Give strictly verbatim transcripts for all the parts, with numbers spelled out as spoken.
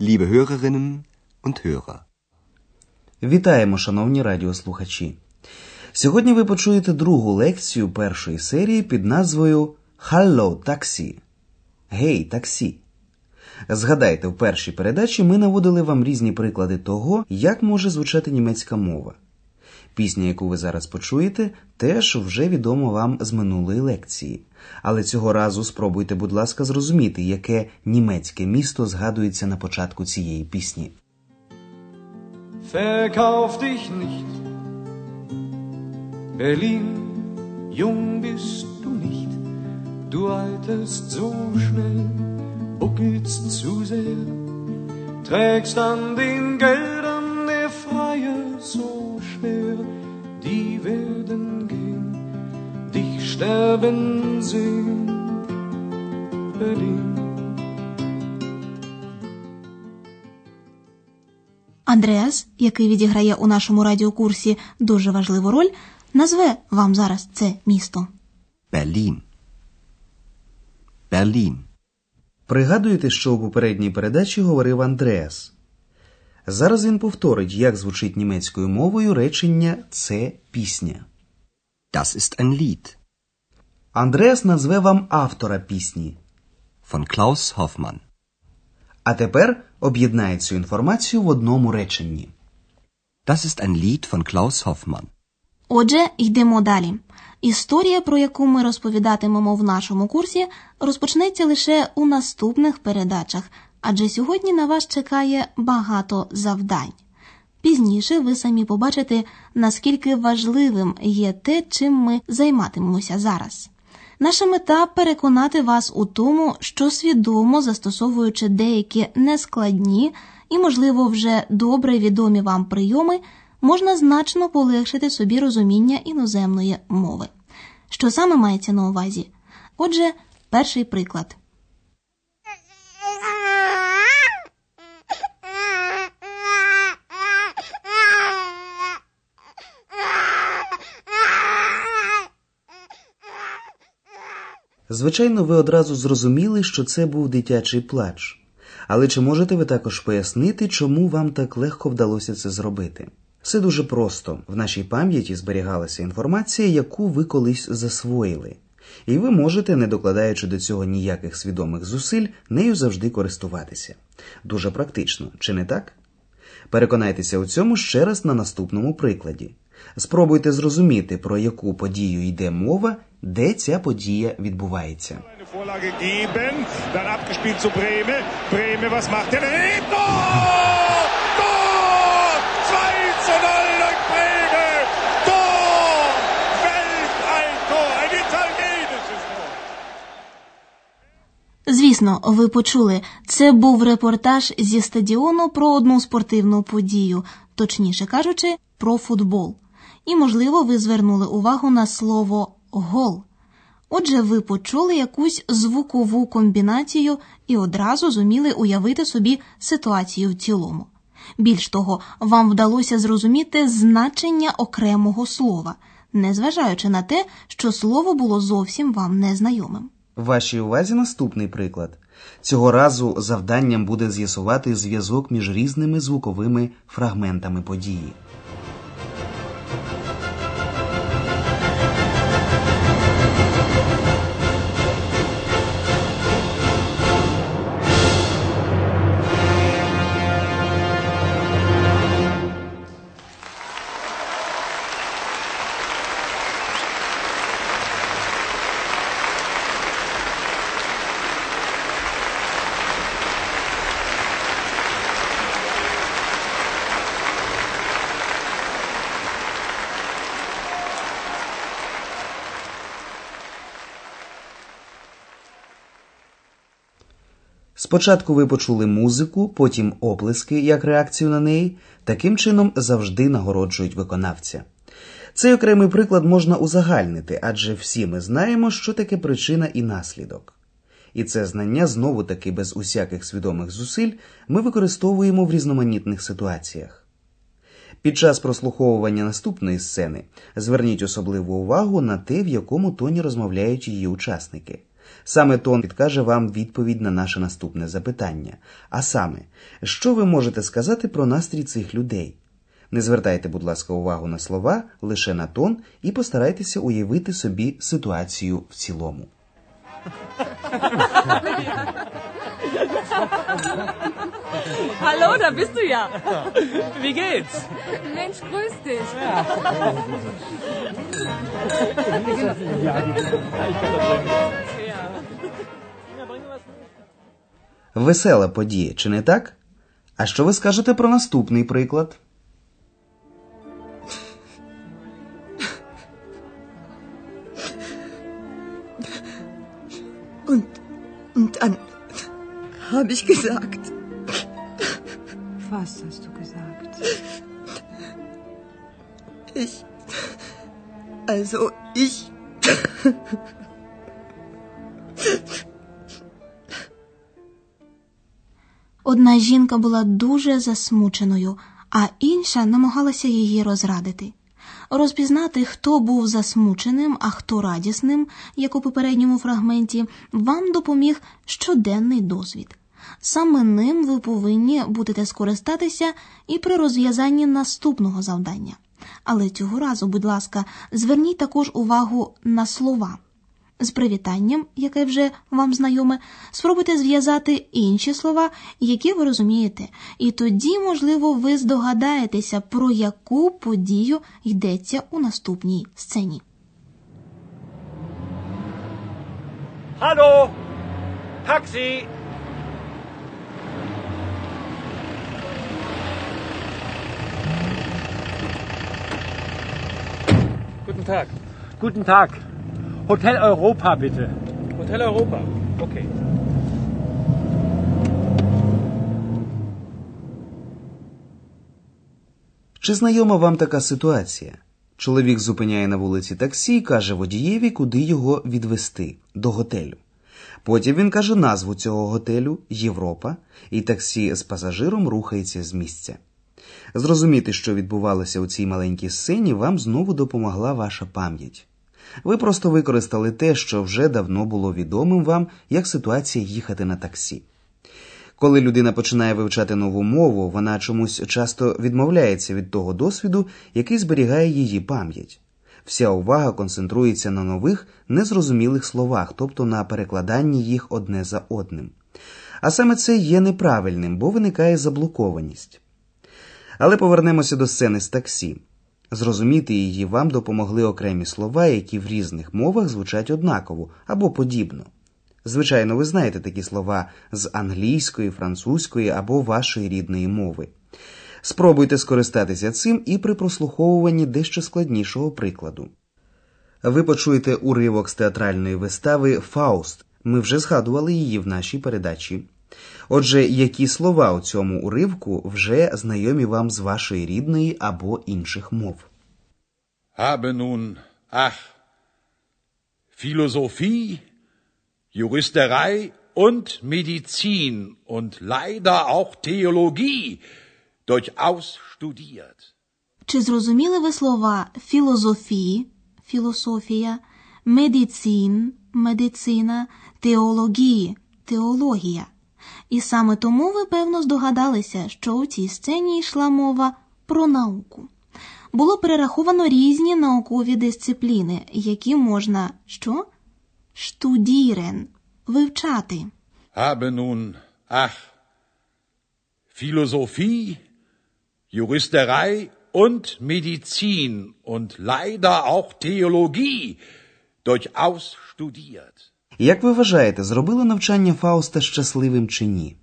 Liebe Hörerinnen und Hörer. Вітаємо, шановні радіослухачі. Сьогодні ви почуєте другу лекцію першої серії під назвою «Hallo, таксі!» «Гей, таксі!». Згадайте, в першій передачі ми наводили вам різні приклади того, як може звучати німецька мова. Пісня, яку ви зараз почуєте, теж вже відома вам з минулої лекції. Але цього разу спробуйте, будь ласка, зрозуміти, яке німецьке місто згадується на початку цієї пісні. Verkauf dich nicht, Berlin, jung bist du nicht, du alterst so schnell, buckelst zu sehr, trägst an den Geldern der Freier so schwer, die werden gehen, dich sterben sehen, Berlin. Андреас, який відіграє у нашому радіокурсі дуже важливу роль, назве вам зараз це місто. Берлін. Берлін. Пригадуєте, що у попередній передачі говорив Андреас? Зараз він повторить, як звучить німецькою мовою речення «це пісня». Das ist ein Lied. Андреас назве вам автора пісні. Von Klaus Hoffmann. А тепер об'єднає цю інформацію в одному реченні. Das ist ein Lied von Klaus Hoffmann. Отже, йдемо далі. Історія, про яку ми розповідатимемо в нашому курсі, розпочнеться лише у наступних передачах, адже сьогодні на вас чекає багато завдань. Пізніше ви самі побачите, наскільки важливим є те, чим ми займатимемося зараз. Наша мета – переконати вас у тому, що свідомо застосовуючи деякі нескладні і, можливо, вже добре відомі вам прийоми, можна значно полегшити собі розуміння іноземної мови. Що саме мається на увазі? Отже, перший приклад. Звичайно, ви одразу зрозуміли, що це був дитячий плач. Але чи можете ви також пояснити, чому вам так легко вдалося це зробити? Все дуже просто. В нашій пам'яті зберігалася інформація, яку ви колись засвоїли. І ви можете, не докладаючи до цього ніяких свідомих зусиль, нею завжди користуватися. Дуже практично, чи не так? Переконайтеся у цьому ще раз на наступному прикладі. Спробуйте зрозуміти, про яку подію йде мова, де ця подія відбувається. Звісно, ви почули, це був репортаж зі стадіону про одну спортивну подію, точніше кажучи, про футбол. І, можливо, ви звернули увагу на слово «гол». Отже, ви почули якусь звукову комбінацію і одразу зуміли уявити собі ситуацію в цілому. Більш того, вам вдалося зрозуміти значення окремого слова, незважаючи на те, що слово було зовсім вам незнайомим. Вашій увазі наступний приклад. Цього разу завданням буде з'ясувати зв'язок між різними звуковими фрагментами події. Спочатку ви почули музику, потім оплески як реакцію на неї. Таким чином завжди нагороджують виконавця. Цей окремий приклад можна узагальнити, адже всі ми знаємо, що таке причина і наслідок. І це знання, знову-таки без усяких свідомих зусиль, ми використовуємо в різноманітних ситуаціях. Під час прослуховування наступної сцени зверніть особливу увагу на те, в якому тоні розмовляють її учасники. – Саме тон підкаже вам відповідь на наше наступне запитання. А саме, що ви можете сказати про настрій цих людей? Не звертайте, будь ласка, увагу на слова, лише на тон, і постарайтеся уявити собі ситуацію в цілому. Hallo, da bist du ja. Wie geht's? Mensch, grüß dich. Весела подія, чи не так? А що ви скажете про наступний приклад? Und, und dann habe ich gesagt. Was hast du gesagt? Ich, also ich. Одна жінка була дуже засмученою, а інша намагалася її розрадити. Розпізнати, хто був засмученим, а хто радісним, як у попередньому фрагменті, вам допоміг щоденний досвід. Саме ним ви повинні будете скористатися і при розв'язанні наступного завдання. Але цього разу, будь ласка, зверніть також увагу на слова. З привітанням, яке вже вам знайоме, спробуйте зв'язати інші слова, які ви розумієте, і тоді, можливо, ви здогадаєтеся, про яку подію йдеться у наступній сцені. Hallo! Taxi! Guten Tag! Guten Tag! Hotel Europa, bitte. Hotel Europa. Okay. Чи знайома вам така ситуація? Чоловік зупиняє на вулиці таксі і каже водієві, куди його відвезти – до готелю. Потім він каже назву цього готелю – Європа, і таксі з пасажиром рухається з місця. Зрозуміти, що відбувалося у цій маленькій сцені, вам знову допомогла ваша пам'ять. Ви просто використали те, що вже давно було відомим вам, як ситуація їхати на таксі. Коли людина починає вивчати нову мову, вона чомусь часто відмовляється від того досвіду, який зберігає її пам'ять. Вся увага концентрується на нових, незрозумілих словах, тобто на перекладанні їх одне за одним. А саме це є неправильним, бо виникає заблокованість. Але повернемося до сцени з таксі. Зрозуміти її вам допомогли окремі слова, які в різних мовах звучать однаково або подібно. Звичайно, ви знаєте такі слова з англійської, французької або вашої рідної мови. Спробуйте скористатися цим і при прослуховуванні дещо складнішого прикладу. Ви почуєте уривок з театральної вистави «Фауст». Ми вже згадували її в нашій передачі. Отже, які слова у цьому уривку вже знайомі вам з вашої рідної або інших мов? Habe nun, ach, Philosophie, Juristerei und Medizin und leider auch Theologie durchaus studiert. Чи зрозуміли ви слова філозофії, філософія, медицин, медицина, теології, теологія? І саме тому ви, певно, здогадалися, що у цій сцені йшла мова про науку. Було перераховано різні наукові дисципліни, які можна, що? Штудірен, вивчати. Habe nun, ach, Philosophie, Juristerei und Medizin und leider auch Theologie durchaus studiert. Як ви вважаєте, зробило навчання Фауста щасливим чи ні?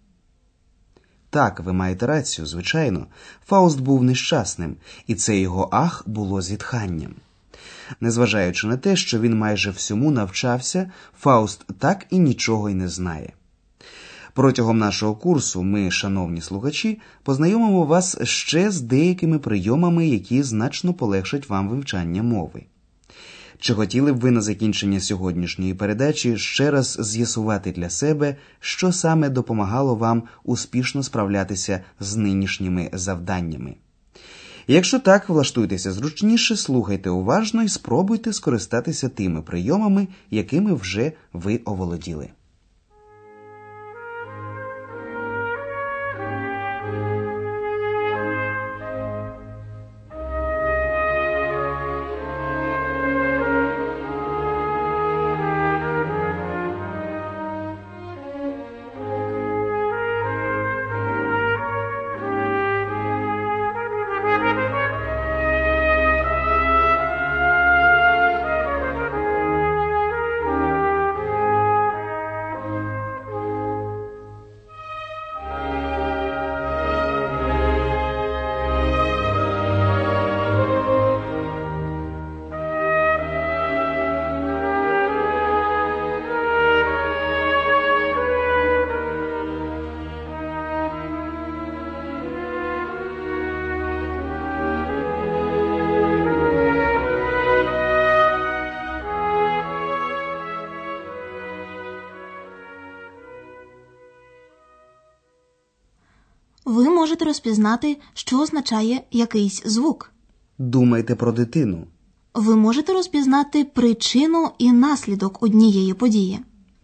Так, ви маєте рацію, звичайно. Фауст був нещасним, і це його «ах» було зітханням. Незважаючи на те, що він майже всьому навчався, Фауст так і нічого й не знає. Протягом нашого курсу ми, шановні слухачі, познайомимо вас ще з деякими прийомами, які значно полегшать вам вивчання мови. Чи хотіли б ви на закінчення сьогоднішньої передачі ще раз з'ясувати для себе, що саме допомагало вам успішно справлятися з нинішніми завданнями? Якщо так, влаштуйтеся зручніше, слухайте уважно і спробуйте скористатися тими прийомами, якими вже ви оволоділи. Ви можете розпізнати, що означає якийсь звук. Думайте про дитину. Ви можете розпізнати причину і наслідок однієї події.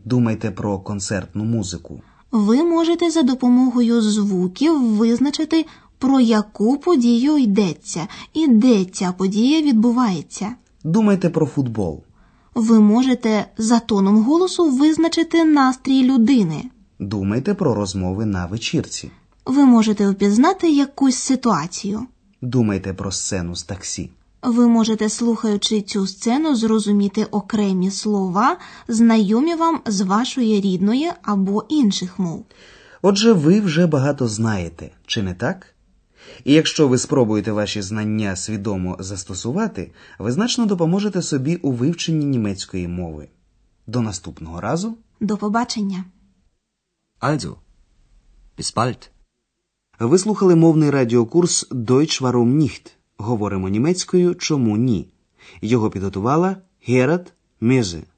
Думайте про концертну музику. Ви можете за допомогою звуків визначити, про яку подію йдеться і де ця подія відбувається. Думайте про футбол. Ви можете за тоном голосу визначити настрій людини. Думайте про розмови на вечірці. Ви можете впізнати якусь ситуацію. Думайте про сцену з таксі. Ви можете, слухаючи цю сцену, зрозуміти окремі слова, знайомі вам з вашої рідної або інших мов. Отже, ви вже багато знаєте, чи не так? І якщо ви спробуєте ваші знання свідомо застосувати, ви значно допоможете собі у вивченні німецької мови. До наступного разу. До побачення. Also, bis bald. Ви слухали мовний радіокурс «Deutsch Warum nicht» – «Говоримо німецькою, чому ні?». Його підготувала Геррат Мезе.